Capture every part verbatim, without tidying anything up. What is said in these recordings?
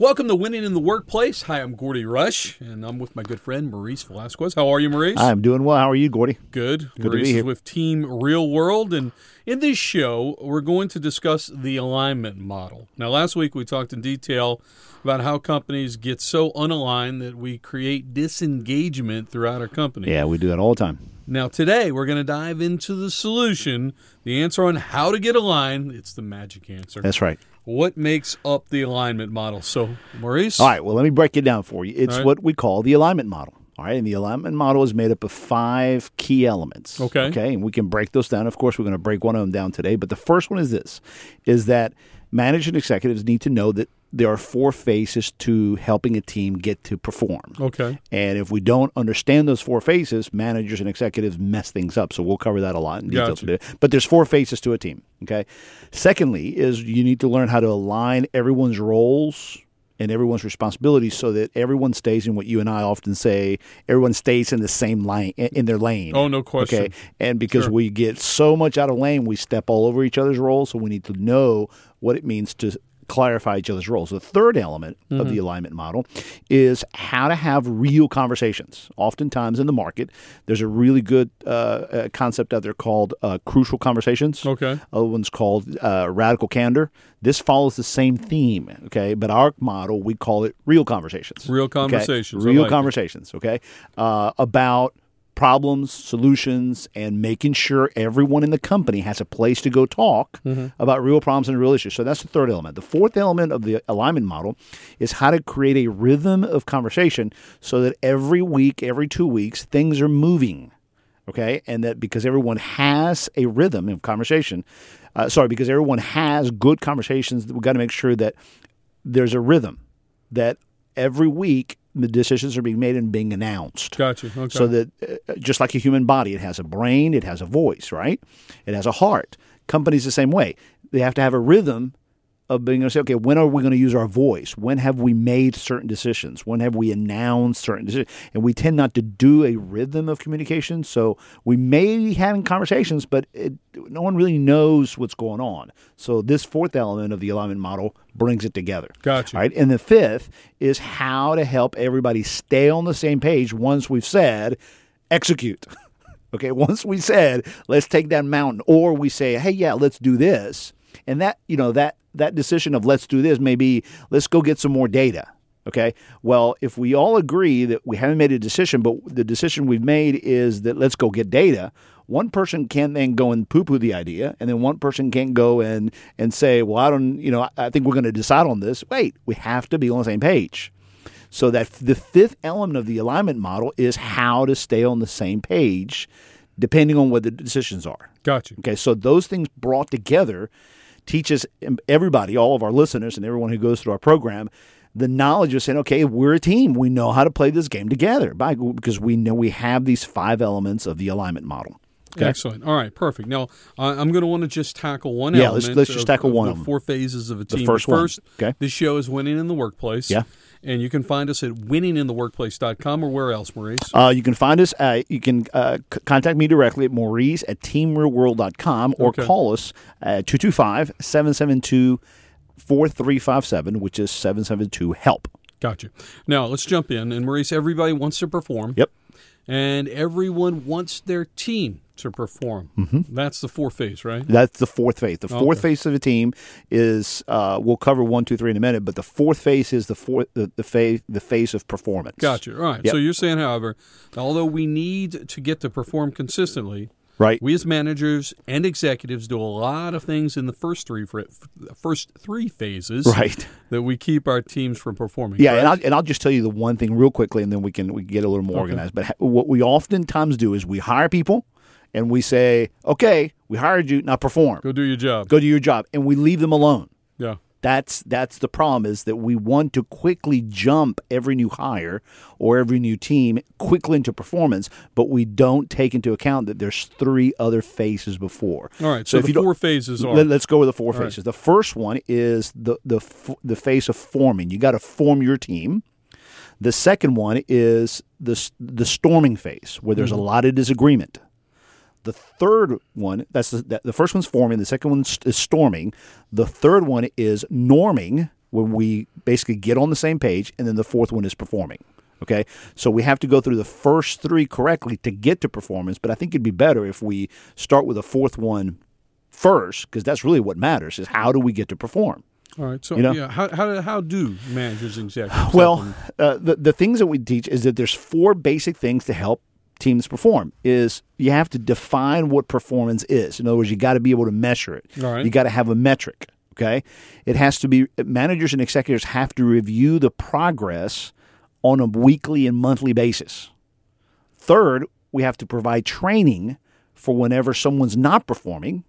Welcome to Winning in the Workplace. Hi, I'm Gordy Rush, and I'm with my good friend, Maurice Velasquez. How are you, Maurice? I'm doing well. How are you, Gordy? Good. Good Maurice to be here. Is with Team Real World, and in this show, we're going to discuss the alignment model. Now, last week, we talked in detail about how companies get so unaligned that we create disengagement throughout our company. Yeah, we do that all the time. Now, today, we're going to dive into the solution, the answer on how to get aligned. It's the magic answer. That's right. What makes up the alignment model? So, Maurice? All right, well, let me break it down for you. It's right. What we call the alignment model. All right, and the alignment model is made up of five key elements. Okay. Okay, and we can break those down. Of course, we're going to break one of them down today. But the first one is this, is that managers and executives need to know that there are four phases to helping a team get to perform. Okay. And if we don't understand those four phases, managers and executives mess things up. So we'll cover that a lot in detail today. But there's four phases to a team. Okay. Secondly, is you need to learn how to align everyone's roles and everyone's responsibilities so that everyone stays in what you and I often say, everyone stays in the same lane, in their lane. Oh, no question. Okay. And because sure. we get so much out of lane, we step all over each other's roles. So we need to know what it means to clarify each other's roles. The third element mm-hmm. of the alignment model is how to have real conversations. Oftentimes in the market, there's a really good uh, concept out there called uh, crucial conversations. Okay. Other one's called uh, radical candor. This follows the same theme, okay? But our model, we call it real conversations. Real conversations. Okay? Real like conversations, it. okay? Uh, about problems, solutions, and making sure everyone in the company has a place to go talk mm-hmm. about real problems and real issues. So that's the third element. The fourth element of the alignment model is how to create a rhythm of conversation so that every week, every two weeks, things are moving, okay? And that because everyone has a rhythm of conversation, uh, sorry, because everyone has good conversations, we've got to make sure that there's a rhythm, that every week, the decisions are being made and being announced. Gotcha. Okay. So that uh, just like a human body, it has a brain, it has a voice, right? It has a heart. Companies the same way. They have to have a rhythm of being able to say, okay, when are we going to use our voice? When have we made certain decisions? When have we announced certain decisions? And we tend not to do a rhythm of communication. So we may be having conversations, but it, no one really knows what's going on. So this fourth element of the alignment model brings it together. Gotcha. All right? And the fifth is how to help everybody stay on the same page once we've said, execute. Okay, once we said, let's take that mountain, or we say, hey, yeah, let's do this. And that, you know, that that decision of let's do this may be let's go get some more data, okay? Well, if we all agree that we haven't made a decision, but the decision we've made is that let's go get data, one person can then go and poo-poo the idea, and then one person can go and, and say, well, I don't, you know, I think we're going to decide on this. Wait, we have to be on the same page. So that the fifth element of the alignment model is how to stay on the same page depending on what the decisions are. Gotcha. Okay, so those things brought together teaches everybody, all of our listeners and everyone who goes through our program, the knowledge of saying, okay, we're a team. We know how to play this game together by, because we know we have these five elements of the alignment model. Okay? Excellent. All right, perfect. Now, uh, I'm going to want to just tackle one yeah, element. Yeah, let's, let's just of, tackle of one of them. The four phases of a team. The first, first one. Okay. This show is Winning in the Workplace. Yeah. And you can find us at winning in the workplace dot com or where else, Maurice? Uh, you can find us. Uh, you can uh, c- contact me directly at Maurice at team real world dot com or okay. call us at two two five, seven seven two, four three five seven, which is seven seven two HELP. Gotcha. Now, let's jump in. And, Maurice, everybody wants to perform. Yep. And everyone wants their team to perform. Mm-hmm. That's the fourth phase, right? That's the fourth phase. The fourth okay. phase of a team is, uh, we'll cover one, two, three in a minute, but the fourth phase is the fourth, the, the, phase, the phase of performance. Gotcha. All right. Yep. So you're saying, however, although we need to get to perform consistently, right. we as managers and executives do a lot of things in the first three first three phases right. that we keep our teams from performing. Yeah, right? and, I'll, and I'll just tell you the one thing real quickly, and then we can we can get a little more okay. organized. But what we oftentimes do is we hire people, and we say, okay, we hired you, now perform. Go do your job. Go do your job. And we leave them alone. Yeah. That's that's the problem is that we want to quickly jump every new hire or every new team quickly into performance, but we don't take into account that there's three other phases before. All right, so, so the four phases are. Let, let's go with the four All phases. Right. The first one is the the the phase of forming. You got to form your team. The second one is the the storming phase where there's mm-hmm. a lot of disagreement. The third one, that's the, the first one's forming. The second one is storming. The third one is norming. when we basically get on the same page, and then the fourth one is performing. Okay, so we have to go through the first three correctly to get to performance, but I think it'd be better if we start with a fourth one first, because that's really what matters, is how do we get to perform? All right, so you know? yeah, how, how, how do managers and executives? Well, uh, the, the things that we teach is that there's four basic things to help teams perform. Is you have to define what performance is. In other words, you got to be able to measure it. All right. You got to have a metric, okay? It has to be, managers and executives have to review the progress on a weekly and monthly basis. Third, we have to provide training for whenever someone's not performing.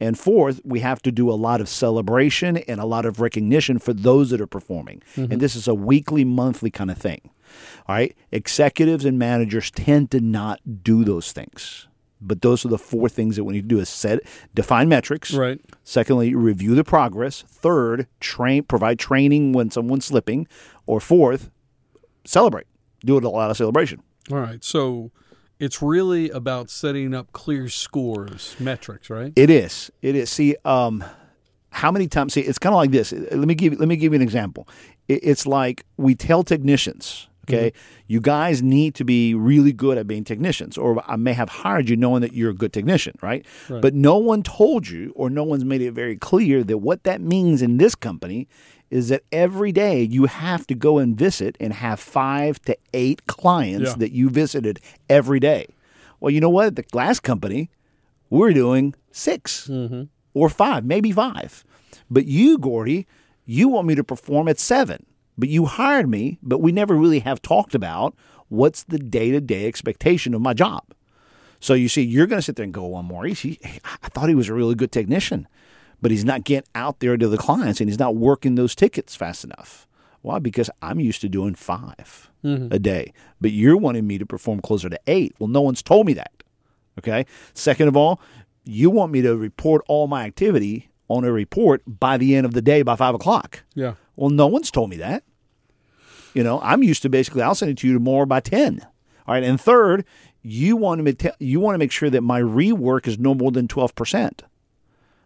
And fourth, we have to do a lot of celebration and a lot of recognition for those that are performing. Mm-hmm. And this is a weekly, monthly kind of thing. All right. Executives and managers tend to not do those things. But those are the four things that we need to do is set, define metrics. Right. Secondly, review the progress. Third, train, provide training when someone's slipping. Or fourth, celebrate. Do it a lot of celebration. All right. So it's really about setting up clear scores, metrics, right? It is. It is. See, um, how many times? See, it's kind of like this. Let me give. Let me give you an example. It, it's like we tell technicians, okay, mm-hmm. you guys need to be really good at being technicians, or I may have hired you knowing that you're a good technician, right? right? But no one told you, or no one's made it very clear that what that means in this company is that every day you have to go and visit and have five to eight clients yeah. that you visited every day. Well, you know what? The last company, we're doing six mm-hmm. or five, maybe five. But you, Gordy, you want me to perform at seven. But you hired me, but we never really have talked about what's the day-to-day expectation of my job. So you see, you're going to sit there and go, well, Maurice, he, I thought he was a really good technician. But he's not getting out there to the clients, and he's not working those tickets fast enough. Why? Because I'm used to doing five mm-hmm. a day. But you're wanting me to perform closer to eight. Well, no one's told me that, okay? Second of all, you want me to report all my activity on a report by the end of the day by five o'clock. Yeah. Well, no one's told me that. You know, I'm used to basically I'll send it to you tomorrow by ten. All right, and third, you want to you want to make sure that my rework is no more than twelve percent.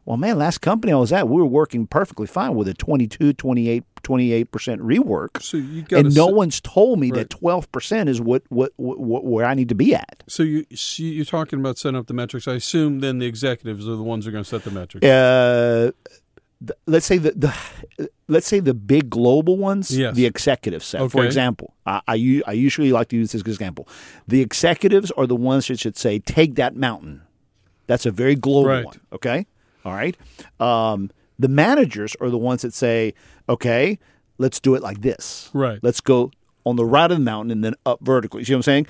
Well, man, last company I was at, we were working perfectly fine with a twenty-two, twenty-eight, twenty-eight percent rework. So you got and no se- one's told me right. that twelve percent is what, what, what where I need to be at. So, you, so you're talking about setting up the metrics. I assume then the executives are the ones who are going to set the metrics. Uh, th- let's say the, the let's say the big global ones, yes. the executives set. Okay. For example, I, I, I usually like to use this example. The executives are the ones that should say, take that mountain. That's a very global right. one, okay? All right. Um, the managers are the ones that say, okay, let's do it like this. Right. Let's go on the right of the mountain and then up vertically. You see what I'm saying?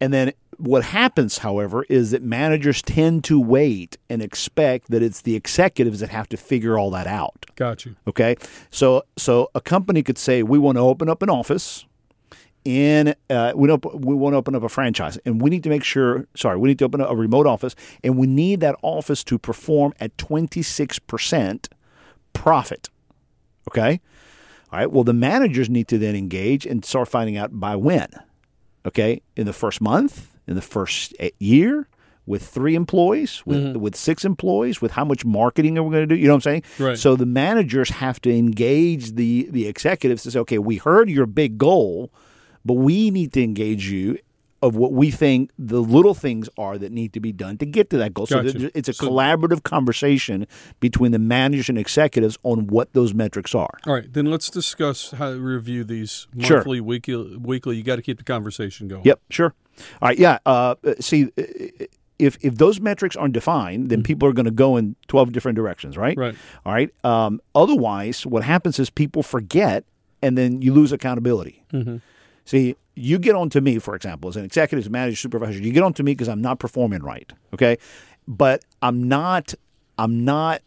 And then what happens, however, is that managers tend to wait and expect that it's the executives that have to figure all that out. Got you. Okay. So so a company could say, we want to open up an office in uh, we don't we want to open up a franchise, and we need to make sure. Sorry, we need to open up a remote office, and we need that office to perform at twenty-six percent profit. Okay, all right. Well, the managers need to then engage and start finding out by when. Okay, in the first month, in the first year, with three employees, with mm-hmm. with six employees, with how much marketing are we going to do? You know what I'm saying? Right. So the managers have to engage the the executives to say, okay, we heard your big goal. But we need to engage you of what we think the little things are that need to be done to get to that goal. Gotcha. So it's a so, collaborative conversation between the managers and executives on what those metrics are. All right. Then let's discuss how to review these monthly, sure. weekly. weekly. You got to keep the conversation going. Yep, sure. All right, yeah. Uh, see, if if those metrics aren't defined, then mm-hmm. people are going to go in twelve different directions, right? Right. All right. Um, otherwise, what happens is people forget, and then you lose accountability. Mm-hmm. See, you get on to me, for example, as an executive, manager, supervisor. You get on to me because I'm not performing right, okay? But I'm not, I'm not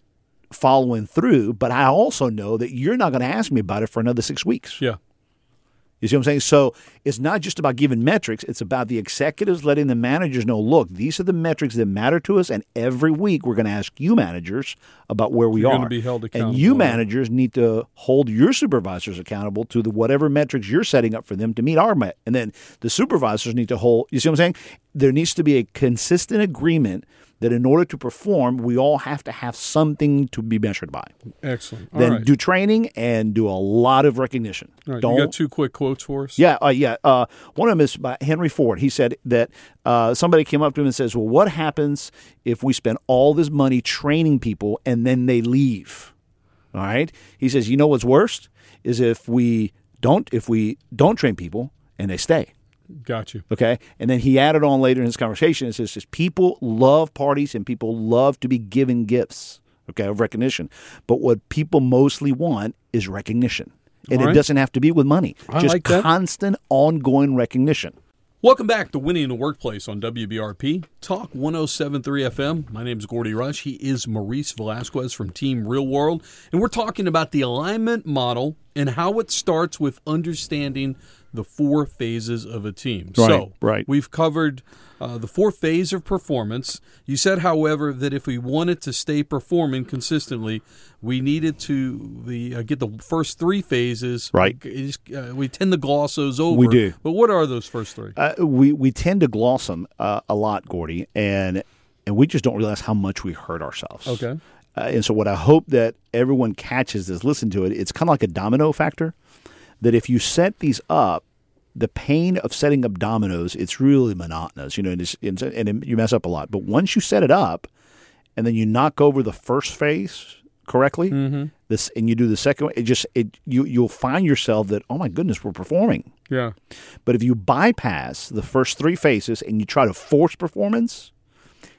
following through. But I also know that you're not going to ask me about it for another six weeks. Yeah, you see what I'm saying? So it's not just about giving metrics; it's about the executives letting the managers know. Look, these are the metrics that matter to us, and every week we're going to ask you, managers, about where we you're are. You're going to be held accountable, and you managers need to hold your supervisors accountable to the whatever metrics you're setting up for them to meet our met. And then the supervisors need to hold. You see what I'm saying? There needs to be a consistent agreement that in order to perform, we all have to have something to be measured by. Excellent. All then right. do training and do a lot of recognition. All right. Don't, you got two quick quotes for us? Yeah. Uh, yeah. Uh, one of them is by Henry Ford. He said that uh, somebody came up to him and says, well, what happens if we spend all this money training people and then they leave? All right. He says, you know what's worst is if we don't if we don't train people and they stay. Got you. Okay. And then he added on later in his conversation, it says, just people love parties and people love to be given gifts, okay, of recognition. But what people mostly want is recognition. And right. it doesn't have to be with money. I just like constant, ongoing recognition. Welcome back to Winning in the Workplace on W B R P, Talk one oh seven point three F M. My name is Gordy Rush. He is Maurice Velasquez from Team Real World. And we're talking about the alignment model and how it starts with understanding the four phases of a team. Right, so right. we've covered uh, the four phases of performance. You said, however, that if we wanted to stay performing consistently, we needed to the uh, get the first three phases. Right. We, uh, we tend to gloss those over. We do. But what are those first three? Uh, we, we tend to gloss them uh, a lot, Gordy, and and we just don't realize how much we hurt ourselves. Okay. Uh, and so what I hope that everyone catches is listen to it. It's kind of like a domino factor. That if you set these up, the pain of setting up dominoes, it's really monotonous, you know, and, it's, and, and you mess up a lot. But once you set it up and then you knock over the first phase correctly, mm-hmm. this and you do the second one, it just it you you'll find yourself that, oh my goodness, we're performing. Yeah. But if you bypass the first three phases and you try to force performance,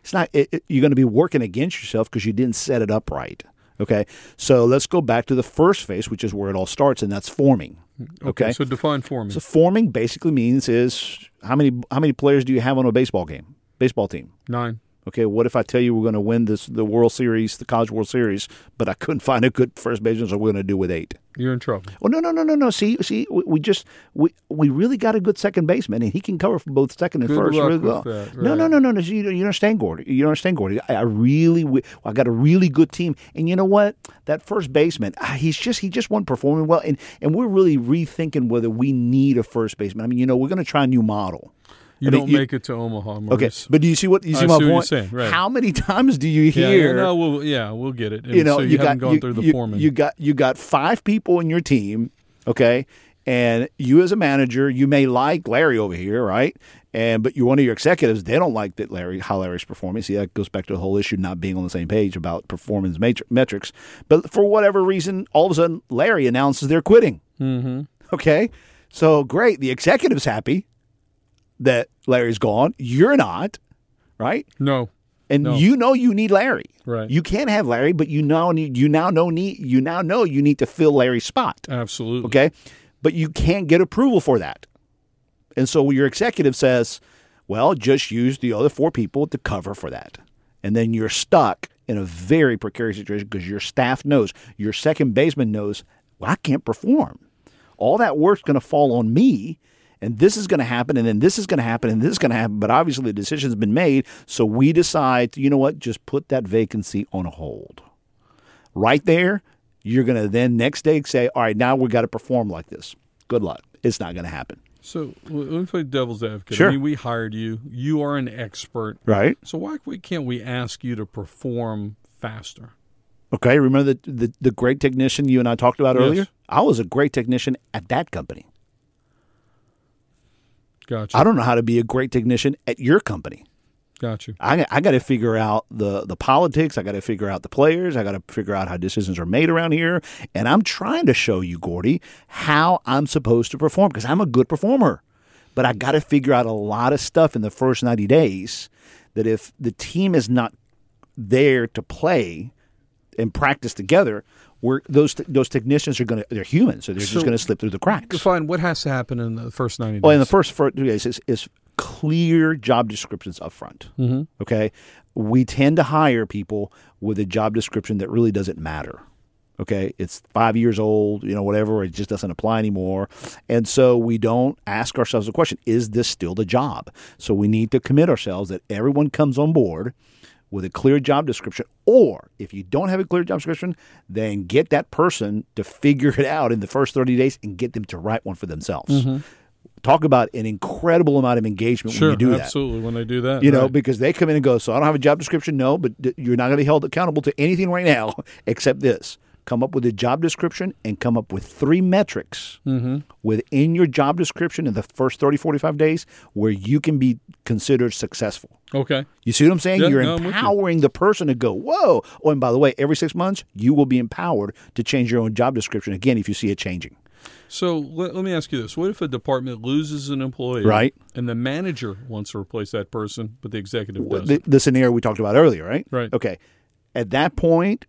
it's not it, it, you're going to be working against yourself because you didn't set it up right. Okay, so let's go back to the first phase, which is where it all starts, and that's forming. Okay, okay so define forming. So forming basically means is how many how many players do you have on a baseball game, baseball team? Nine. Okay, what if I tell you we're going to win this the World Series, the College World Series, but I couldn't find a good first baseman, so we're going to do with eight? You're in trouble. Oh no no no no no! See see, we, we just we we really got a good second baseman, and he can cover from both second and good first luck really well. With that, right. No no no no no! You don't understand, Gordy. You don't understand, Gordy. I, I really I got a really good team, and you know what? That first baseman, he's just he just wasn't performing well, and and we're really rethinking whether we need a first baseman. I mean, you know, we're going to try a new model. You I mean, don't you, make it to Omaha, Maurice. Okay, but do you see what you see I my see point? What you're saying, right. How many times do you hear? Yeah, no, we'll, yeah, we'll get it. And you know, so you, you haven't got, gone you, through the you, foreman. You got you got five people in your team, okay, and you as a manager, you may like Larry over here, right? And but you one of your executives, they don't like that Larry how Larry's performing. See, that goes back to the whole issue not being on the same page about performance metrics. But for whatever reason, all of a sudden, Larry announces they're quitting. Mm-hmm. Okay, so great, the executive's happy that Larry's gone. You're not, right? No. And no. you know you need Larry. Right. You can't have Larry, but you now need, you now know need you now know you need to fill Larry's spot. Absolutely. Okay? But you can't get approval for that. And so your executive says, well, just use the other four people to cover for that. And then you're stuck in a very precarious situation because your staff knows, your second baseman knows, well, I can't perform. All that work's going to fall on me. And this is going to happen, and then this is going to happen, and this is going to happen. But obviously the decision's been made, so we decide, you know what, just put that vacancy on hold. Right there, you're going to then next day say, all right, now we've got to perform like this. Good luck. It's not going to happen. So let me play devil's advocate. Sure. I mean, we hired you. You are an expert. Right. So why can't we ask you to perform faster? Okay. Remember the, the, the great technician you and I talked about yes. earlier? I was a great technician at that company. Gotcha. I don't know how to be a great technician at your company. Gotcha. I, I got to figure out the, the politics. I got to figure out the players. I got to figure out how decisions are made around here. And I'm trying to show you, Gordy, how I'm supposed to perform because I'm a good performer. But I got to figure out a lot of stuff in the first ninety days that if the team is not there to play and practice together, we're, those those technicians are going to—they're human, so they're so just going to slip through the cracks. Define what has to happen in the first ninety days. Well, in the first ninety days is, is clear job descriptions up front. Mm-hmm. Okay, we tend to hire people with a job description that really doesn't matter. Okay, it's five years old, you know, whatever. It just doesn't apply anymore, and so we don't ask ourselves the question: is this still the job? So we need to commit ourselves that everyone comes on board with a clear job description, or if you don't have a clear job description, then get that person to figure it out in the first thirty days and get them to write one for themselves. Mm-hmm. talk about an incredible amount of engagement sure, when you do that. Absolutely, when they do that. You right. know, because they come in and go, so I don't have a job description, no, but you're not going to be held accountable to anything right now except this. Come up with a job description and come up with three metrics mm-hmm. within your job description in the first thirty, forty-five days where you can be considered successful. Okay. You see what I'm saying? Yeah, You're no, empowering you. the person to go, whoa. Oh, and by the way, every six months, you will be empowered to change your own job description again if you see it changing. So let, let me ask you this. What if a department loses an employee right. and the manager wants to replace that person, but the executive doesn't? The, the scenario we talked about earlier, right? Right. Okay. At that point,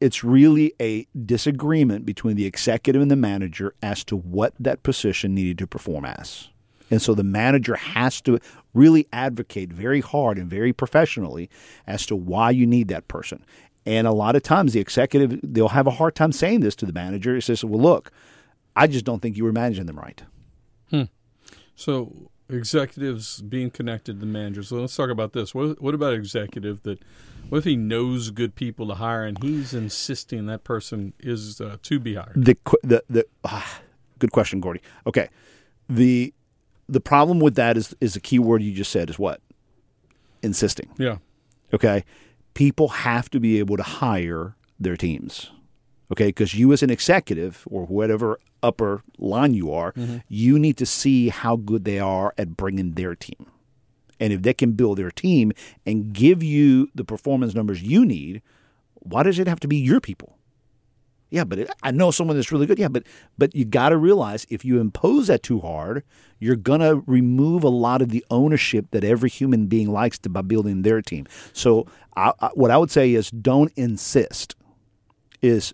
it's really a disagreement between the executive and the manager as to what that position needed to perform as. And so the manager has to really advocate very hard and very professionally as to why you need that person. And a lot of times the executive, they'll have a hard time saying this to the manager. It says, well, look, I just don't think you were managing them right. Hmm. So executives being connected to managers. Let's talk about this. What, what about executive that, what if he knows good people to hire and he's insisting that person is uh, to be hired? The the, the ah, good question, Gordy. Okay. The The problem with that is is the key word you just said is what? Insisting. Yeah. Okay. People have to be able to hire their teams. Okay. Because you as an executive or whatever upper line you are, mm-hmm. you need to see how good they are at bringing their team. And if they can build their team and give you the performance numbers you need, why does it have to be your people? Yeah, but it, I know someone that's really good. Yeah, but but you got to realize if you impose that too hard, you're going to remove a lot of the ownership that every human being likes to, by building their team. So I, I, what I would say is don't insist, is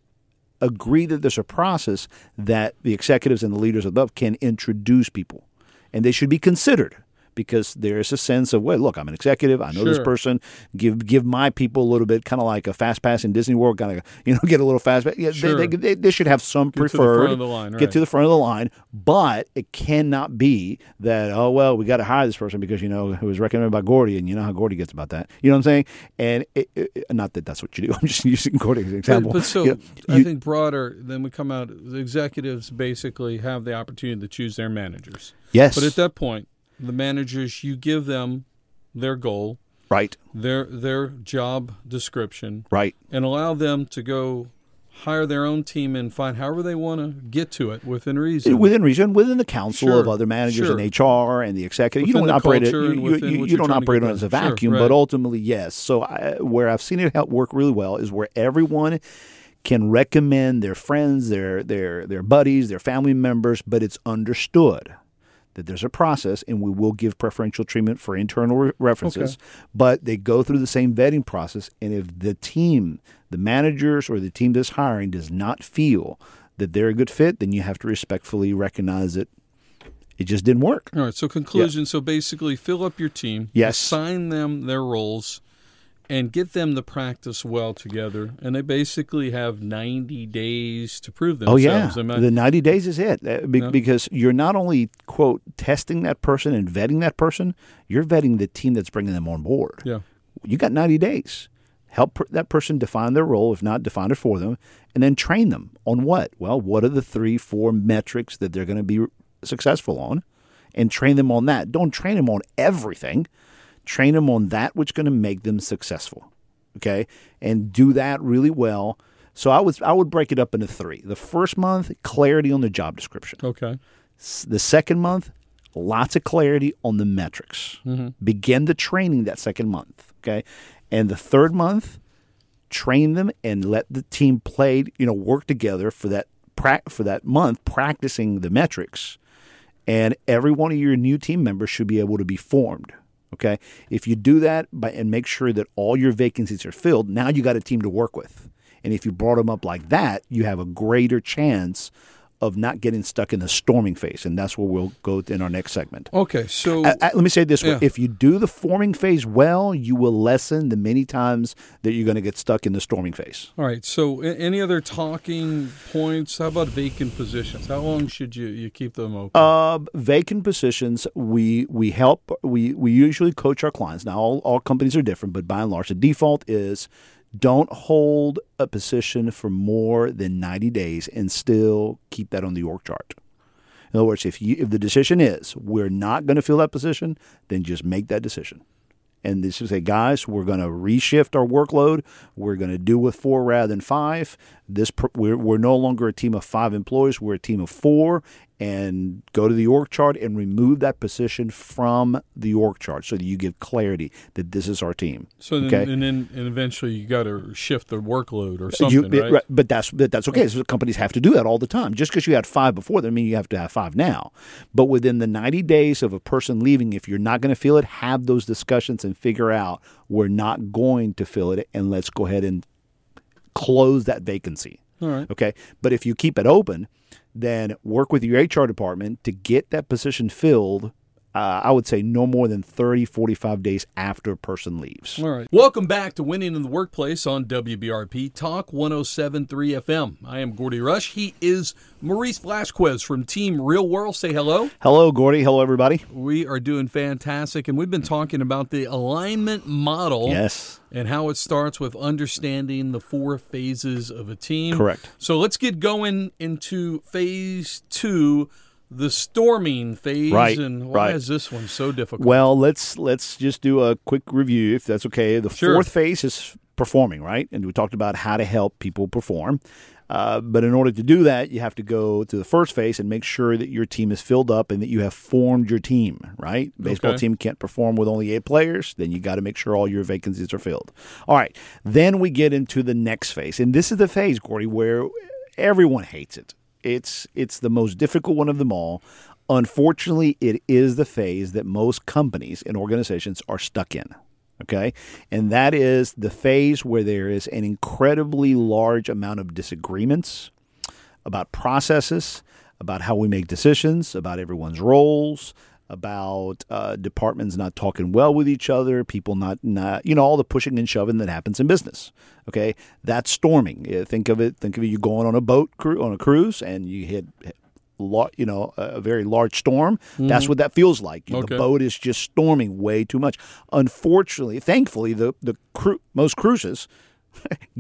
agree that there's a process that the executives and the leaders above can introduce people, and they should be considered. Because there's a sense of, well, look, I'm an executive. I know sure. this person. Give give my people a little bit, kind of like a fast pass in Disney World, kind of, you know, get a little fast pass. Yeah, sure. they, they, they should have some get preferred. Get to the front of the line. Right. Get to the front of the line. But it cannot be that, oh, well, we got to hire this person because, you know, it was recommended by Gordy, and you know how Gordy gets about that. You know what I'm saying? And it, it, not that that's what you do. I'm just using Gordy as an example. But, but so you know, I you, think broader, then we come out, the executives basically have the opportunity to choose their managers. Yes. But at that point, the managers, you give them their goal, right? Their their job description, right? And allow them to go hire their own team and find however they want to get to it within reason, within reason, within the counsel sure. of other managers sure. and H R and the executive. Within you don't operate it. You, you, you, you don't operate it as a vacuum, sure, right. but ultimately, yes. So I, where I've seen it help work really well is where everyone can recommend their friends, their their their buddies, their family members, but it's understood that there's a process, and we will give preferential treatment for internal re- references, okay. but they go through the same vetting process. And if the team, the managers or the team that's hiring does not feel that they're a good fit, then you have to respectfully recognize it. It just didn't work. All right, so conclusion. Yeah. So basically fill up your team, yes. assign them their roles, and get them to practice well together. And they basically have ninety days to prove themselves. Oh, yeah. Not, the ninety days is it. Be- no. Because you're not only, quote, testing that person and vetting that person, you're vetting the team that's bringing them on board. Yeah. You got ninety days. Help per- that person define their role, if not define it for them, and then train them on what? Well, what are the three, four metrics that they're going to be re- successful on? And train them on that. Don't train them on everything. Train them on that which is going to make them successful, okay? And do that really well. So I would I would break it up into three. The first month, clarity on the job description. Okay. The second month, lots of clarity on the metrics. Mm-hmm. Begin the training that second month, okay? And the third month, train them and let the team play, you know, work together for that pra- for that month, practicing the metrics. And every one of your new team members should be able to be formed. Okay, if you do that by, and make sure that all your vacancies are filled, now you got a team to work with. And if you brought them up like that, you have a greater chance of not getting stuck in the storming phase. And that's where we'll go in our next segment. Okay, so I, I, let me say it this way. Yeah. If you do the forming phase well, you will lessen the many times that you're going to get stuck in the storming phase. All right, so any other talking points? How about vacant positions? How long should you, you keep them open? Uh, vacant positions, we we help, we, we usually coach our clients. Now, all, all companies are different, but by and large, the default is don't hold a position for more than ninety days and still keep that on the org chart. In other words, if you if the decision is we're not going to fill that position, then just make that decision. And this is, say, guys, we're going to reshift our workload. We're going to do with four rather than five. This we're, we're no longer a team of five employees. We're a team of four. And go to the org chart and remove that position from the org chart so that you give clarity that this is our team. So then, okay? and then and eventually you got to shift the workload or something, you, right? right? But that's that's okay. So companies have to do that all the time. Just because you had five before, that doesn't mean you have to have five now. But within the ninety days of a person leaving, if you're not going to fill it, have those discussions and figure out we're not going to fill it, and let's go ahead and close that vacancy. All right. Okay. But if you keep it open, then work with your H R department to get that position filled, uh, I would say no more than thirty, forty-five days after a person leaves. All right. Welcome back to Winning in the Workplace on W B R P Talk one oh seven point three F M. I am Gordy Rush. He is Maurice Velasquez from Team Real World. Say hello. Hello, Gordy. Hello, everybody. We are doing fantastic, and we've been talking about the alignment model. Yes. And how it starts with understanding the four phases of a team. Correct. So let's get going into phase two, the storming phase. Right. And why right. is this one so difficult? Well, let's let's just do a quick review, if that's okay. The sure. fourth phase is performing, right? And we talked about how to help people perform. Uh, but in order to do that, you have to go to the first phase and make sure that your team is filled up and that you have formed your team, right? Baseball okay. team can't perform with only eight players. Then you got to make sure all your vacancies are filled. All right. Then we get into the next phase. And this is the phase, Gordy, where everyone hates it. It's it's the most difficult one of them all. Unfortunately, it is the phase that most companies and organizations are stuck in. Okay, and that is the phase where there is an incredibly large amount of disagreements about processes, about how we make decisions, about everyone's roles, about uh, departments not talking well with each other, people not, not, you know, all the pushing and shoving that happens in business. Okay, that's storming. Think of it. Think of it. You're going on a boat cru- on a cruise, and you hit. hit you know, a very large storm. Mm. That's what that feels like. You know, okay. The boat is just storming way too much. Unfortunately, thankfully, the the cru- most cruises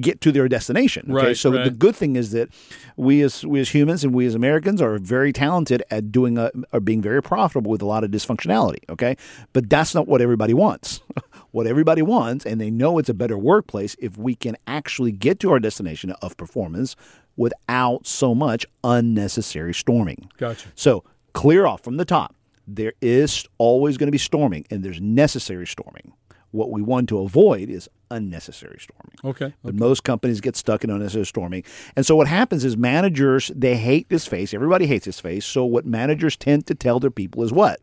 get to their destination. Okay? Right, so right. The good thing is that we as we as humans and we as Americans are very talented at doing a, are being very profitable with a lot of dysfunctionality. Okay, but that's not what everybody wants. What everybody wants, and they know it's a better workplace if we can actually get to our destination of performance without so much unnecessary storming. Gotcha. So clear off from the top. There is always going to be storming, and there's necessary storming. What we want to avoid is unnecessary storming. Okay. But okay. most companies get stuck in unnecessary storming. And so what happens is managers, they hate this phase. Everybody hates this phase. So what managers tend to tell their people is what?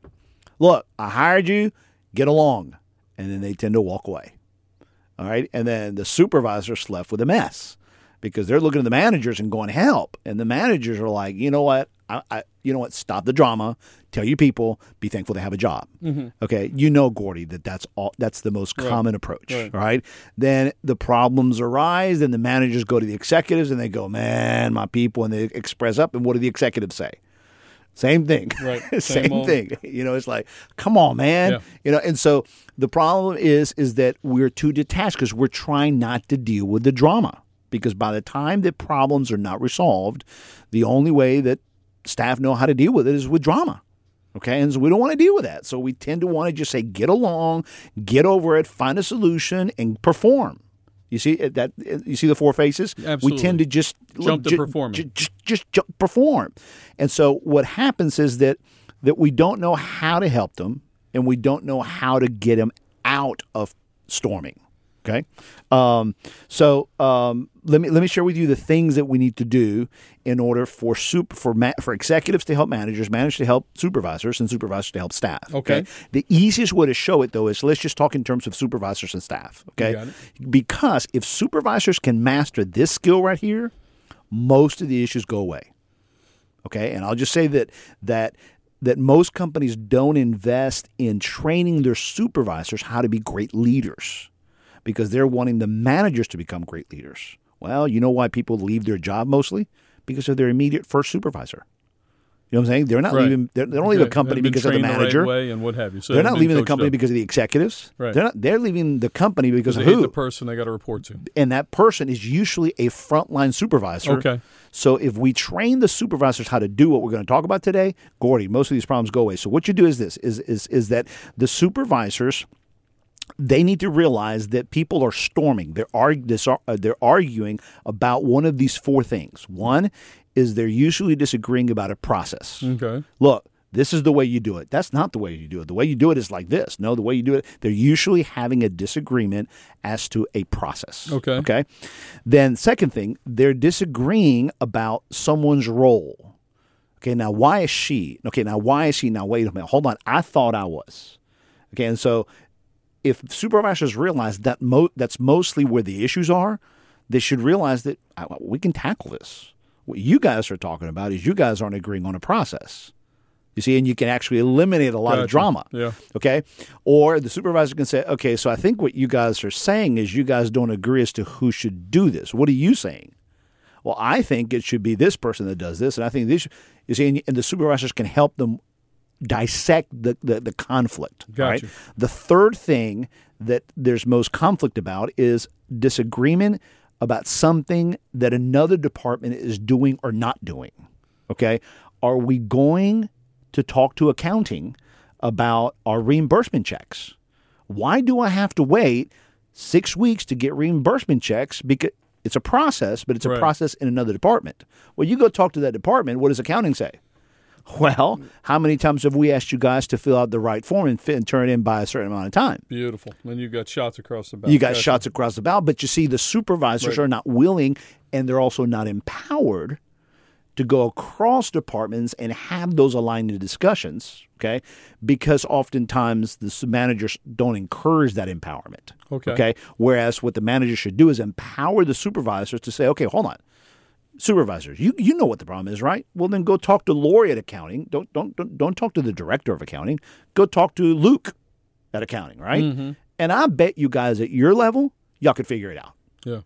Look, I hired you. Get along. And then they tend to walk away. All right. And then the supervisor's left with a mess, because they're looking at the managers and going, help. And the managers are like, you know what? I, I you know what? Stop the drama. Tell your people, be thankful they have a job. Mm-hmm. Okay. You know, Gordy, that that's all, that's the most right. common approach. Right. right. Then the problems arise, and the managers go to the executives and they go, man, my people, and they express up. And what do the executives say? Same thing. Right. Same, Same thing. You know, it's like, come on, man. Yeah. You know, and so the problem is, is that we're too detached because we're trying not to deal with the drama. Because by the time that problems are not resolved, the only way that staff know how to deal with it is with drama. Okay, and so we don't want to deal with that. So we tend to want to just say, get along, get over it, find a solution, and perform. You see that? You see the four phases? Absolutely. We tend to just jump to j- performing. J- j- just jump, perform. And so what happens is that that we don't know how to help them, and we don't know how to get them out of storming. Okay, um, so um, let me let me share with you the things that we need to do in order for super, for ma- for executives to help managers, managers to help supervisors, and supervisors to help staff. Okay, okay? The easiest way to show it though is let's just talk in terms of supervisors and staff. Okay, because if supervisors can master this skill right here, most of the issues go away. Okay, and I'll just say that that. that most companies don't invest in training their supervisors how to be great leaders, because they're wanting the managers to become great leaders. Well, you know why people leave their job mostly? Because of their immediate first supervisor. You know what I'm saying? They're not right. leaving. They're, they don't leave right. a company because of the manager. The right way and what have you. So they're not leaving the company up. because of the executives. Right. They're not. They're leaving the company because of who? The person they got to report to. And that person is usually a frontline supervisor. Okay. So if we train the supervisors how to do what we're going to talk about today, Gordy, most of these problems go away. So what you do is this: is is is that the supervisors, they need to realize that people are storming. They're argu- They're arguing about one of these four things. One is they're usually disagreeing about a process. Okay. Look, this is the way you do it. That's not the way you do it. The way you do it is like this. No, the way you do it, they're usually having a disagreement as to a process. Okay. Okay. Then second thing, they're disagreeing about someone's role. Okay, now why is she? Okay, now why is she? Now wait a minute. Hold on. I thought I was. Okay, and so if supervisors realize that mo- that's mostly where the issues are, they should realize that we can tackle this. What you guys are talking about is you guys aren't agreeing on a process. You see, and you can actually eliminate a lot gotcha. of drama. Yeah. Okay? Or the supervisor can say, okay, so I think what you guys are saying is you guys don't agree as to who should do this. What are you saying? Well, I think it should be this person that does this, and I think this should, you see, and, and the supervisors can help them dissect the, the, the conflict. Gotcha. Right? The third thing that there's most conflict about is disagreement about something that another department is doing or not doing. Okay? Are we going to talk to accounting about our reimbursement checks? Why do I have to wait six weeks to get reimbursement checks? Because it's a process, but it's a right. process in another department. Well, you go talk to that department, what does accounting say? Well, how many times have we asked you guys to fill out the right form and, fit and turn it in by a certain amount of time? Beautiful. And you've got shots across the bow. You got gotcha. shots across the bow, but you see the supervisors right. are not willing, and they're also not empowered to go across departments and have those aligned discussions, okay? Because oftentimes the managers don't encourage that empowerment, okay. okay? Whereas what the manager should do is empower the supervisors to say, okay, hold on. Supervisors, you, you know what the problem is, right? Well, then go talk to Lori at accounting. Don't don't don't, don't talk to the director of accounting. Go talk to Luke at accounting, right? Mm-hmm. And I bet you guys at your level, y'all could figure it out. Yeah.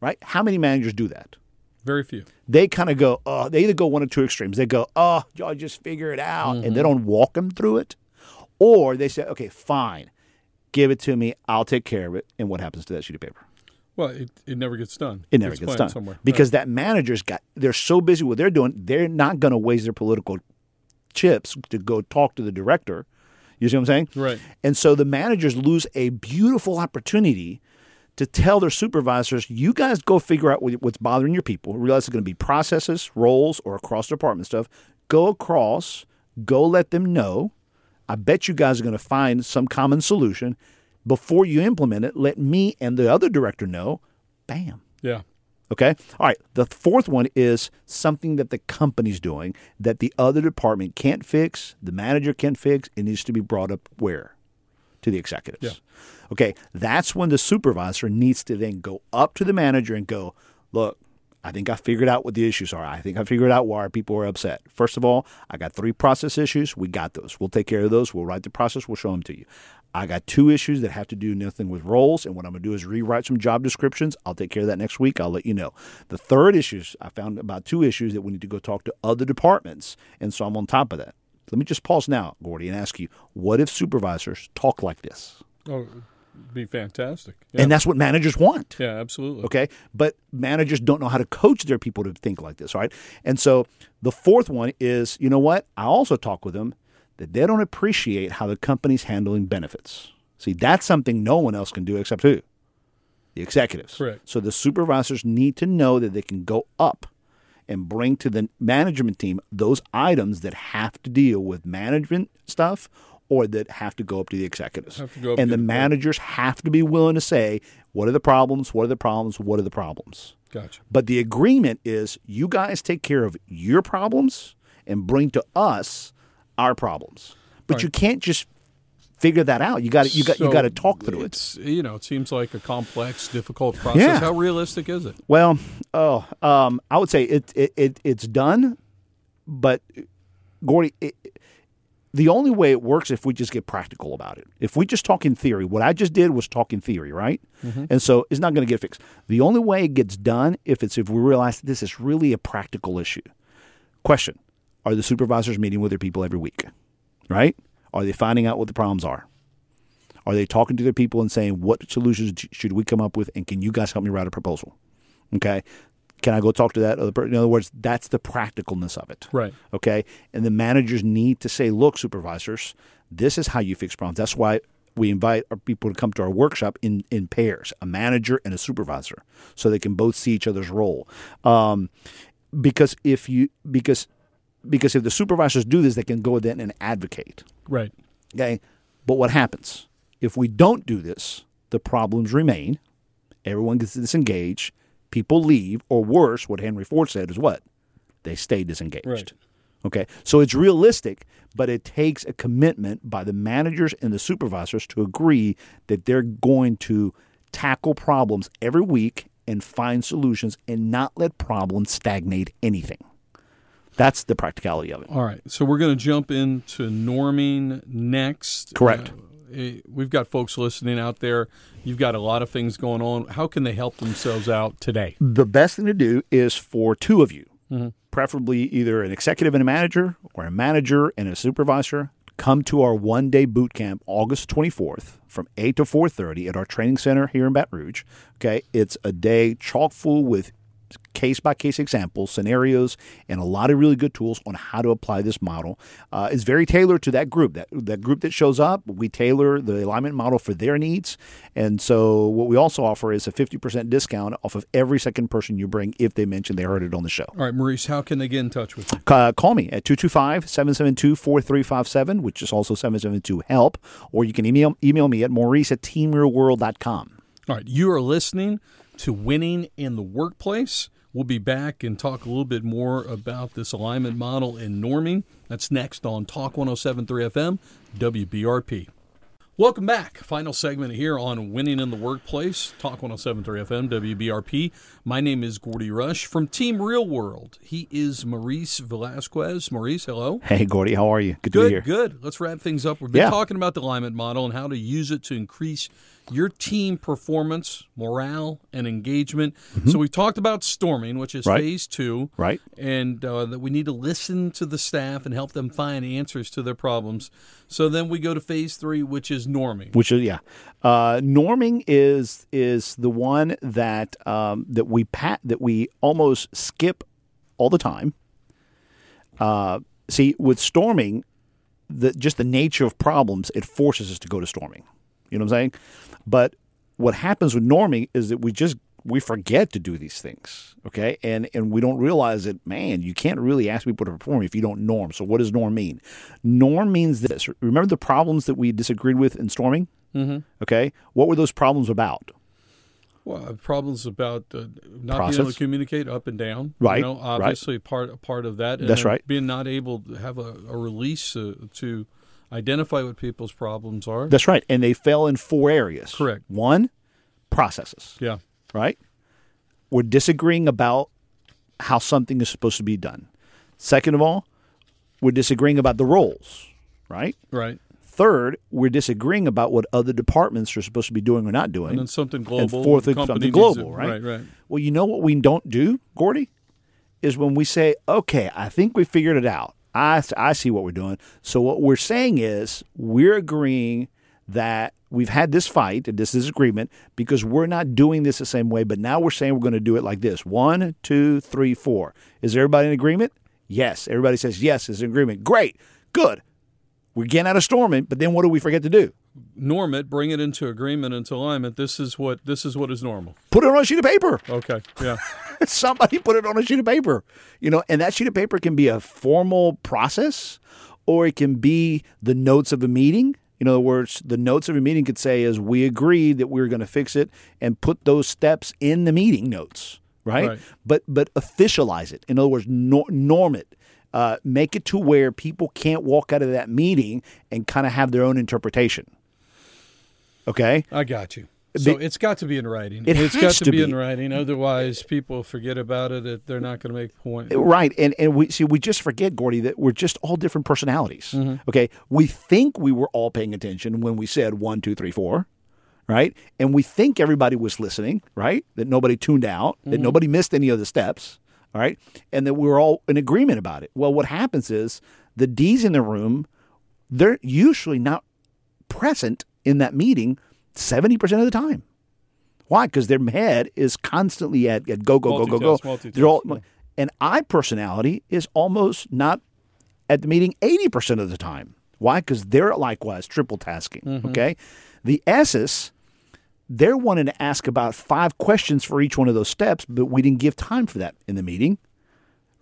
Right? How many managers do that? Very few. They kind of go, oh, they either go one of two extremes. They go, oh, y'all just figure it out. Mm-hmm. And they don't walk them through it. Or they say, okay, fine. Give it to me. I'll take care of it. And what happens to that sheet of paper? Well, it, it never gets done. It never it's gets done somewhere. Because right. that manager's got, they're so busy with what they're doing, they're not going to waste their political chips to go talk to the director. You see what I'm saying? Right. And so the managers lose a beautiful opportunity to tell their supervisors, you guys go figure out what's bothering your people. Realize it's going to be processes, roles, or across-department stuff. Go across. Go let them know. I bet you guys are going to find some common solution. Before you implement it, let me and the other director know. Bam. Yeah. Okay? All right. The fourth one is something that the company's doing that the other department can't fix, the manager can't fix. It needs to be brought up where? To the executives. Yeah. Okay, that's when the supervisor needs to then go up to the manager and go, look, I think I figured out what the issues are. I think I figured out why our people are upset. First of all, I got three process issues. We got those. We'll take care of those. We'll write the process. We'll show them to you. I got two issues that have to do nothing with roles, and what I'm going to do is rewrite some job descriptions. I'll take care of that next week. I'll let you know. The third issues, I found about two issues that we need to go talk to other departments, and so I'm on top of that. Let me just pause now, Gordy, and ask you, what if supervisors talk like this? Oh, it'd be fantastic. Yeah. And that's what managers want. Yeah, absolutely. Okay? But managers don't know how to coach their people to think like this, all right? And so the fourth one is, you know what? I also talk with them that they don't appreciate how the company's handling benefits. See, that's something no one else can do except who? The executives. Correct. So the supervisors need to know that they can go up and bring to the management team those items that have to deal with management stuff or that have to go up to the executives. Have to go up and to the, the managers point. have to be willing to say, what are the problems, what are the problems, what are the problems? Gotcha. But the agreement is you guys take care of your problems and bring to us our problems. But right. you can't just figure that out. You got to you got so you got to talk through it. You know, it seems like a complex, difficult process. Yeah. How realistic is it? Well, oh, um, I would say it, it it it's done, but Gordy, it, the only way it works if we just get practical about it. If we just talk in theory, what I just did was talk in theory, right? Mm-hmm. And so it's not going to get fixed. The only way it gets done if it's if we realize this is really a practical issue. Question: Are the supervisors meeting with their people every week, right? Are they finding out what the problems are? Are they talking to their people and saying, what solutions should we come up with, and can you guys help me write a proposal? Okay. Can I go talk to that other person? In other words, that's the practicalness of it. Right. Okay. And the managers need to say, look, supervisors, this is how you fix problems. That's why we invite our people to come to our workshop in, in pairs, a manager and a supervisor, so they can both see each other's role. Um, because if you because because if the supervisors do this, they can go then and advocate. Right. Okay. But what happens? If we don't do this, the problems remain. Everyone gets disengaged. People leave, or worse, what Henry Ford said is what? They stay disengaged. Right. Okay, so it's realistic, but it takes a commitment by the managers and the supervisors to agree that they're going to tackle problems every week and find solutions and not let problems stagnate anything. That's the practicality of it. All right, so we're going to jump into norming next. Correct. Uh, We've got folks listening out there. You've got a lot of things going on. How can they help themselves out today? The best thing to do is for two of you, mm-hmm. preferably either an executive and a manager or a manager and a supervisor, come to our one-day boot camp August twenty-fourth from eight to four thirty at our training center here in Baton Rouge. Okay, it's a day chock full with case-by-case examples, scenarios, and a lot of really good tools on how to apply this model. Uh, it's very tailored to that group. That that group that shows up, we tailor the alignment model for their needs. And so what we also offer is a fifty percent discount off of every second person you bring if they mention they heard it on the show. All right, Maurice, how can they get in touch with you? Uh, call me at two two five, seven seven two, four three five seven, which is also seven seven two HELP, or you can email email me at Maurice at team real world dot com. All right, you are listening to Winning in the Workplace. We'll be back and talk a little bit more about this alignment model and norming. That's next on Talk one oh seven point three F M, W B R P. Welcome back. Final segment here on Winning in the Workplace, Talk one oh seven point three F M, W B R P. My name is Gordy Rush from Team Real World. He is Maurice Velasquez. Maurice, hello. Hey, Gordy. How are you? Good, good to be here. Good. Let's wrap things up. We've been yeah. talking about the alignment model and how to use it to increase your team performance, morale, and engagement. Mm-hmm. So we talked about storming, which is right. phase two, right? And uh, that we need to listen to the staff and help them find answers to their problems. So then we go to phase three, which is norming. Which is yeah, uh, norming is is the one that um, that we pat that we almost skip all the time. Uh, see, with storming, the just the nature of problems, it forces us to go to storming. You know what I'm saying? But what happens with norming is that we just we forget to do these things, okay? And and we don't realize that, man, you can't really ask people to perform if you don't norm. So what does norm mean? Norm means this. Remember the problems that we disagreed with in storming? Mm-hmm. Okay? What were those problems about? Well, problems about uh, not Process. being able to communicate up and down. Right. You know, obviously right. part part of that. And That's right. Being not able to have a, a release uh, to identify what people's problems are. That's right. And they fell in four areas. Correct. One, processes. Yeah. Right? We're disagreeing about how something is supposed to be done. Second of all, we're disagreeing about the roles. Right? Right. Third, we're disagreeing about what other departments are supposed to be doing or not doing. And then something global. And fourth, the something global. Right? Right, right. Well, you know what we don't do, Gordy, is when we say, okay, I think we figured it out. I, I see what we're doing. So what we're saying is we're agreeing that we've had this fight and this disagreement because we're not doing this the same way, but now we're saying we're going to do it like this. One, two, three, four. Is everybody in agreement? Yes. Everybody says yes is in agreement. Great. Good. We're getting out of storming, but then what do we forget to do? Norm it, bring it into agreement, into alignment. This is what this is what is normal. Put it on a sheet of paper. Okay, yeah. Somebody put it on a sheet of paper, you know, and that sheet of paper can be a formal process, or it can be the notes of a meeting. In other words, the notes of a meeting could say is we agreed that we were going to fix it and put those steps in the meeting notes, right? right. But but officialize it. In other words, no, norm it. Uh, make it to where people can't walk out of that meeting and kind of have their own interpretation. Okay? I got you. So the, it's got to be in writing. It it's has got to, to be, be in writing. Otherwise, people forget about it. They're not going to make a point. Right. And and we see, we just forget, Gordy, that we're just all different personalities. Mm-hmm. Okay? We think we were all paying attention when we said one, two, three, four. Right? And we think everybody was listening. Right? That nobody tuned out. Mm-hmm. That nobody missed any of the steps. all right, and that we were all in agreement about it. Well, what happens is the D's in the room, they're usually not present in that meeting seventy percent of the time. Why? Because their head is constantly at, at go, go, go, go, go. They're all, yeah. And I personality is almost not at the meeting eighty percent of the time. Why? Because they're likewise triple tasking, mm-hmm. okay? The S's, they're wanting to ask about five questions for each one of those steps, but we didn't give time for that in the meeting,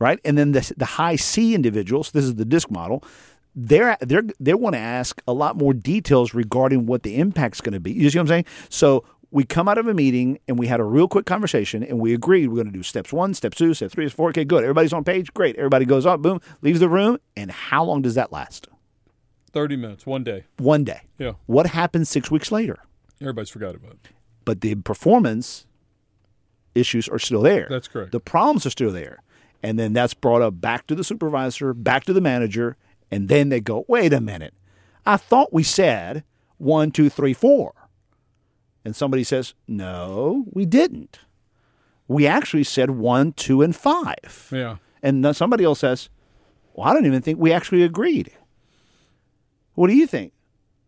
right? And then the, the high C individuals, this is the D I S C model, They're, they're, they want to ask a lot more details regarding what the impact's going to be. You see what I'm saying? So we come out of a meeting and we had a real quick conversation and we agreed we're going to do steps one, step two, step three, step four. Okay, good. Everybody's on page. Great. Everybody goes on. Boom. Leaves the room. And how long does that last? thirty minutes. One day. One day. Yeah. What happens six weeks later? Everybody's forgot about it. But the performance issues are still there. That's correct. The problems are still there. And then that's brought up back to the supervisor, back to the manager. And then they go, wait a minute, I thought we said one, two, three, four. And somebody says, no, we didn't. We actually said one, two, and five. Yeah. And then somebody else says, well, I don't even think we actually agreed. What do you think?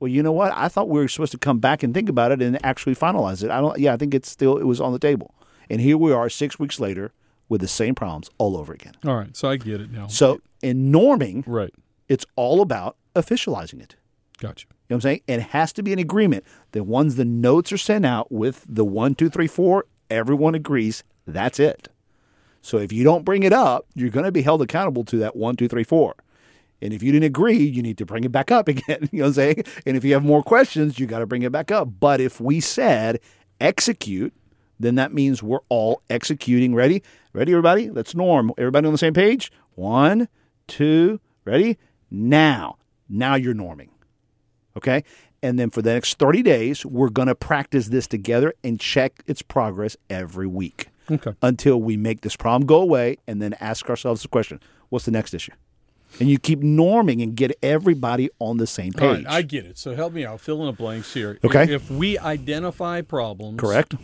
Well, you know what? I thought we were supposed to come back and think about it and actually finalize it. I don't. Yeah, I think it's still it was on the table. And here we are six weeks later with the same problems all over again. All right. So I get it now. So in norming. Right. It's all about officializing it. Gotcha. You know what I'm saying? And it has to be an agreement that once the notes are sent out with the one, two, three, four, everyone agrees, that's it. So if you don't bring it up, you're going to be held accountable to that one, two, three, four. And if you didn't agree, you need to bring it back up again. You know what I'm saying? And if you have more questions, you got to bring it back up. But if we said execute, then that means we're all executing. Ready? Ready, everybody? Let's norm. Everybody on the same page? One, two, ready? Now, now you're norming, okay? And then for the next thirty days, we're going to practice this together and check its progress every week okay. until we make this problem go away and then ask ourselves the question, what's the next issue? And you keep norming and get everybody on the same page. All right, I get it. So help me out. Fill in the blanks here. Okay. If, if we identify problems. Correct.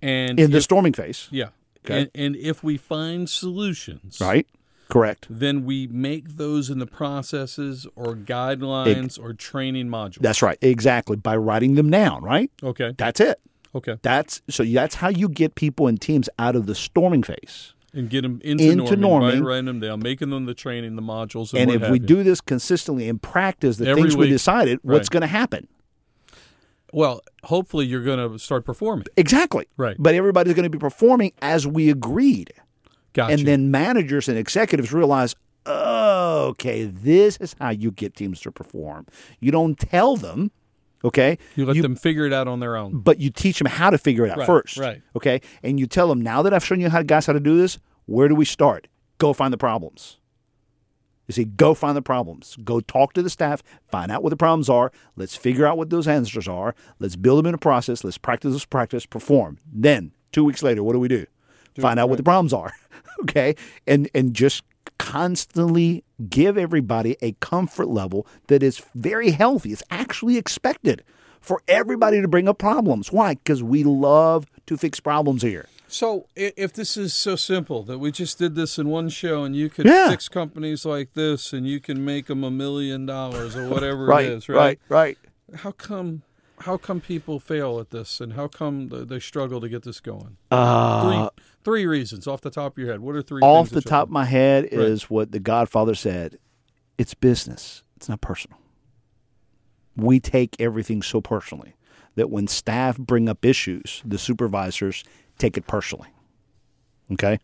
And in if, the storming phase. Yeah. Okay. And, and if we find solutions. Right. Correct. Then we make those in the processes or guidelines it, or training modules. That's right. Exactly. By writing them down, right? Okay. That's it. Okay. That's so that's how you get people and teams out of the storming phase. And get them into, into norming, norming. Right, writing them down, making them the training, the modules. And, and if we you. do this consistently in practice, the Every things week, we decided, right. what's going to happen? Well, hopefully you're going to start performing. Exactly. Right. But everybody's going to be performing as we agreed. Gotcha. And then managers and executives realize, oh, okay, this is how you get teams to perform. You don't tell them, okay? You let you, them figure it out on their own. But you teach them how to figure it out right, first, right? Okay, and you tell them, now that I've shown you how guys how to do this, where do we start? Go find the problems. You see, go find the problems. Go talk to the staff. Find out what the problems are. Let's figure out what those answers are. Let's build them in a process. Let's practice this practice, perform. Then, two weeks later, what do we do? do find out right. what the problems are. Okay, and and just constantly give everybody a comfort level that is very healthy. It's actually expected for everybody to bring up problems. Why? Because we love to fix problems here. So if this is so simple that we just did this in one show and you could yeah. fix companies like this and you can make them a million dollars or whatever right, it is, right? Right, right. How come... How come people fail at this, and how come they struggle to get this going? Uh, three, three reasons off the top of your head. What are three? Off the top of my head is right. what the Godfather said. It's business. It's not personal. We take everything so personally that when staff bring up issues, the supervisors take it personally. Okay?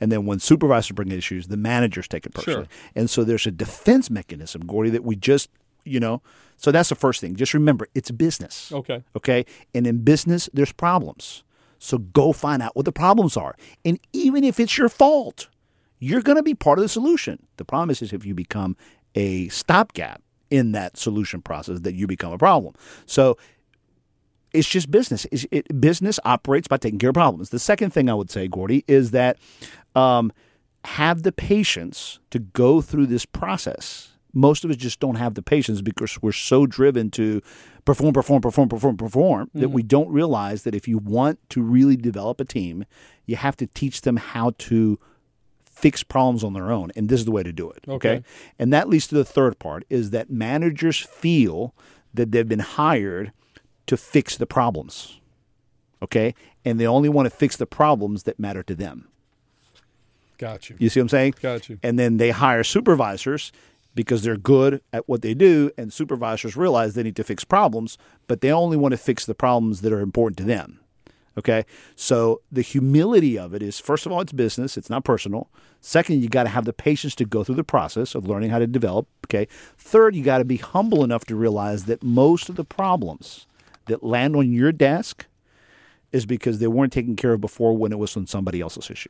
And then when supervisors bring issues, the managers take it personally. Sure. And so there's a defense mechanism, Gordy, that we just – You know, so that's the first thing. Just remember, it's business. Okay. Okay. And in business, there's problems. So go find out what the problems are. And even if it's your fault, you're going to be part of the solution. The problem is if you become a stopgap in that solution process, that you become a problem. So it's just business. It's, it, business operates by taking care of problems. The second thing I would say, Gordy, is that um, have the patience to go through this process. Most of us just don't have the patience because we're so driven to perform, perform, perform, perform, perform mm-hmm. that we don't realize that if you want to really develop a team, you have to teach them how to fix problems on their own, and this is the way to do it. Okay. okay? And that leads to the third part, is that managers feel that they've been hired to fix the problems, okay? And they only want to fix the problems that matter to them. Got you. You see what I'm saying? Got you. And then they hire supervisors because they're good at what they do, and supervisors realize they need to fix problems, but they only want to fix the problems that are important to them, okay? So the humility of it is, first of all, it's business. It's not personal. Second, you got to have the patience to go through the process of learning how to develop, okay? Third, you got to be humble enough to realize that most of the problems that land on your desk is because they weren't taken care of before when it was on somebody else's issue.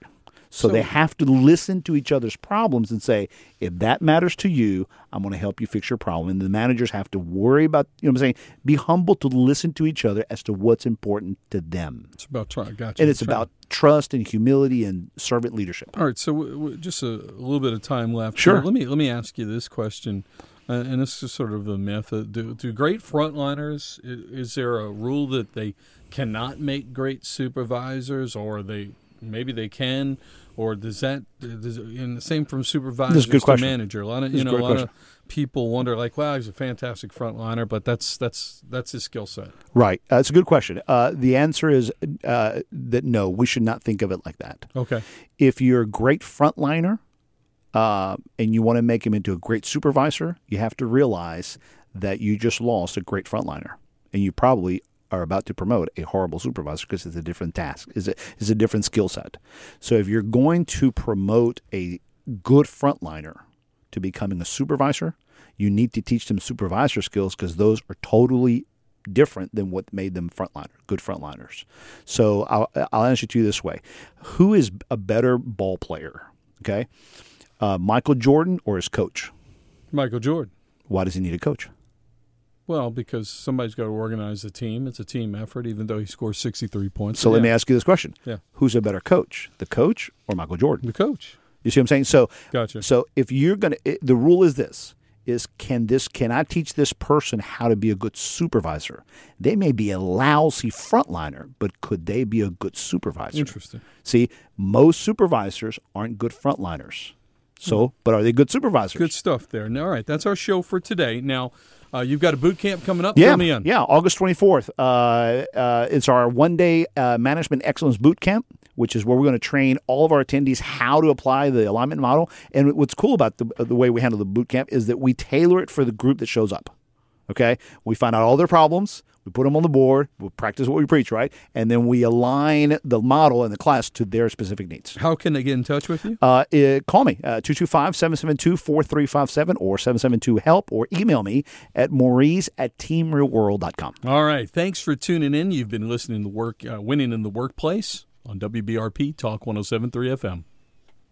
So, so they have to listen to each other's problems and say, if that matters to you, I'm going to help you fix your problem. And the managers have to worry about, you know what I'm saying, be humble to listen to each other as to what's important to them. It's about trust. Gotcha. And it's about trust and humility and servant leadership. All right. So w- w- just a little bit of time left. Sure. Here. Let me let me ask you this question. Uh, and this is sort of a myth. Do, do great frontliners, is, is there a rule that they cannot make great supervisors, or they maybe they can, or does that, does, and the same from supervisors to question. Manager? A lot of, you know, a, a lot question. Of people wonder, like, wow, he's a fantastic frontliner, but that's that's that's his skill set. Right. Uh, that's a good question. Uh, the answer is uh, that no, we should not think of it like that. Okay. If you're a great frontliner, Uh, and you want to make him into a great supervisor, you have to realize that you just lost a great frontliner, and you probably are about to promote a horrible supervisor because it's a different task, it's a, it's a different skill set. So if you're going to promote a good frontliner to becoming a supervisor, you need to teach them supervisor skills because those are totally different than what made them frontliner, good frontliners. So I'll, I'll answer to you this way. Who is a better ball player, okay? Uh, Michael Jordan or his coach? Michael Jordan. Why does he need a coach? Well, because somebody's got to organize the team. It's a team effort, even though he scores sixty-three points. So yeah. Let me ask you this question. Yeah. Who's a better coach, the coach or Michael Jordan? The coach. You see what I'm saying? So, gotcha. So if you're going to – the rule is this, is can this can I teach this person how to be a good supervisor? They may be a lousy frontliner, but could they be a good supervisor? Interesting. See, most supervisors aren't good frontliners. So, but are they good supervisors? Good stuff there. All right, that's our show for today. Now, uh, you've got a boot camp coming up. Yeah, fill me in. Yeah, August twenty-fourth. Uh, uh, it's our one-day uh, management excellence boot camp, which is where we're going to train all of our attendees how to apply the alignment model. And what's cool about the, the way we handle the boot camp is that we tailor it for the group that shows up. Okay, we find out all their problems. We put them on the board. We practice what we preach, right? And then we align the model and the class to their specific needs. How can they get in touch with you? Uh, it, call me, uh, two two five, seven seven two, four three five seven or seven seven two HELP, or email me at Maurice at team real world dot com. All right. Thanks for tuning in. You've been listening to work, uh, Winning in the Workplace on W B R P Talk one oh seven point three F M.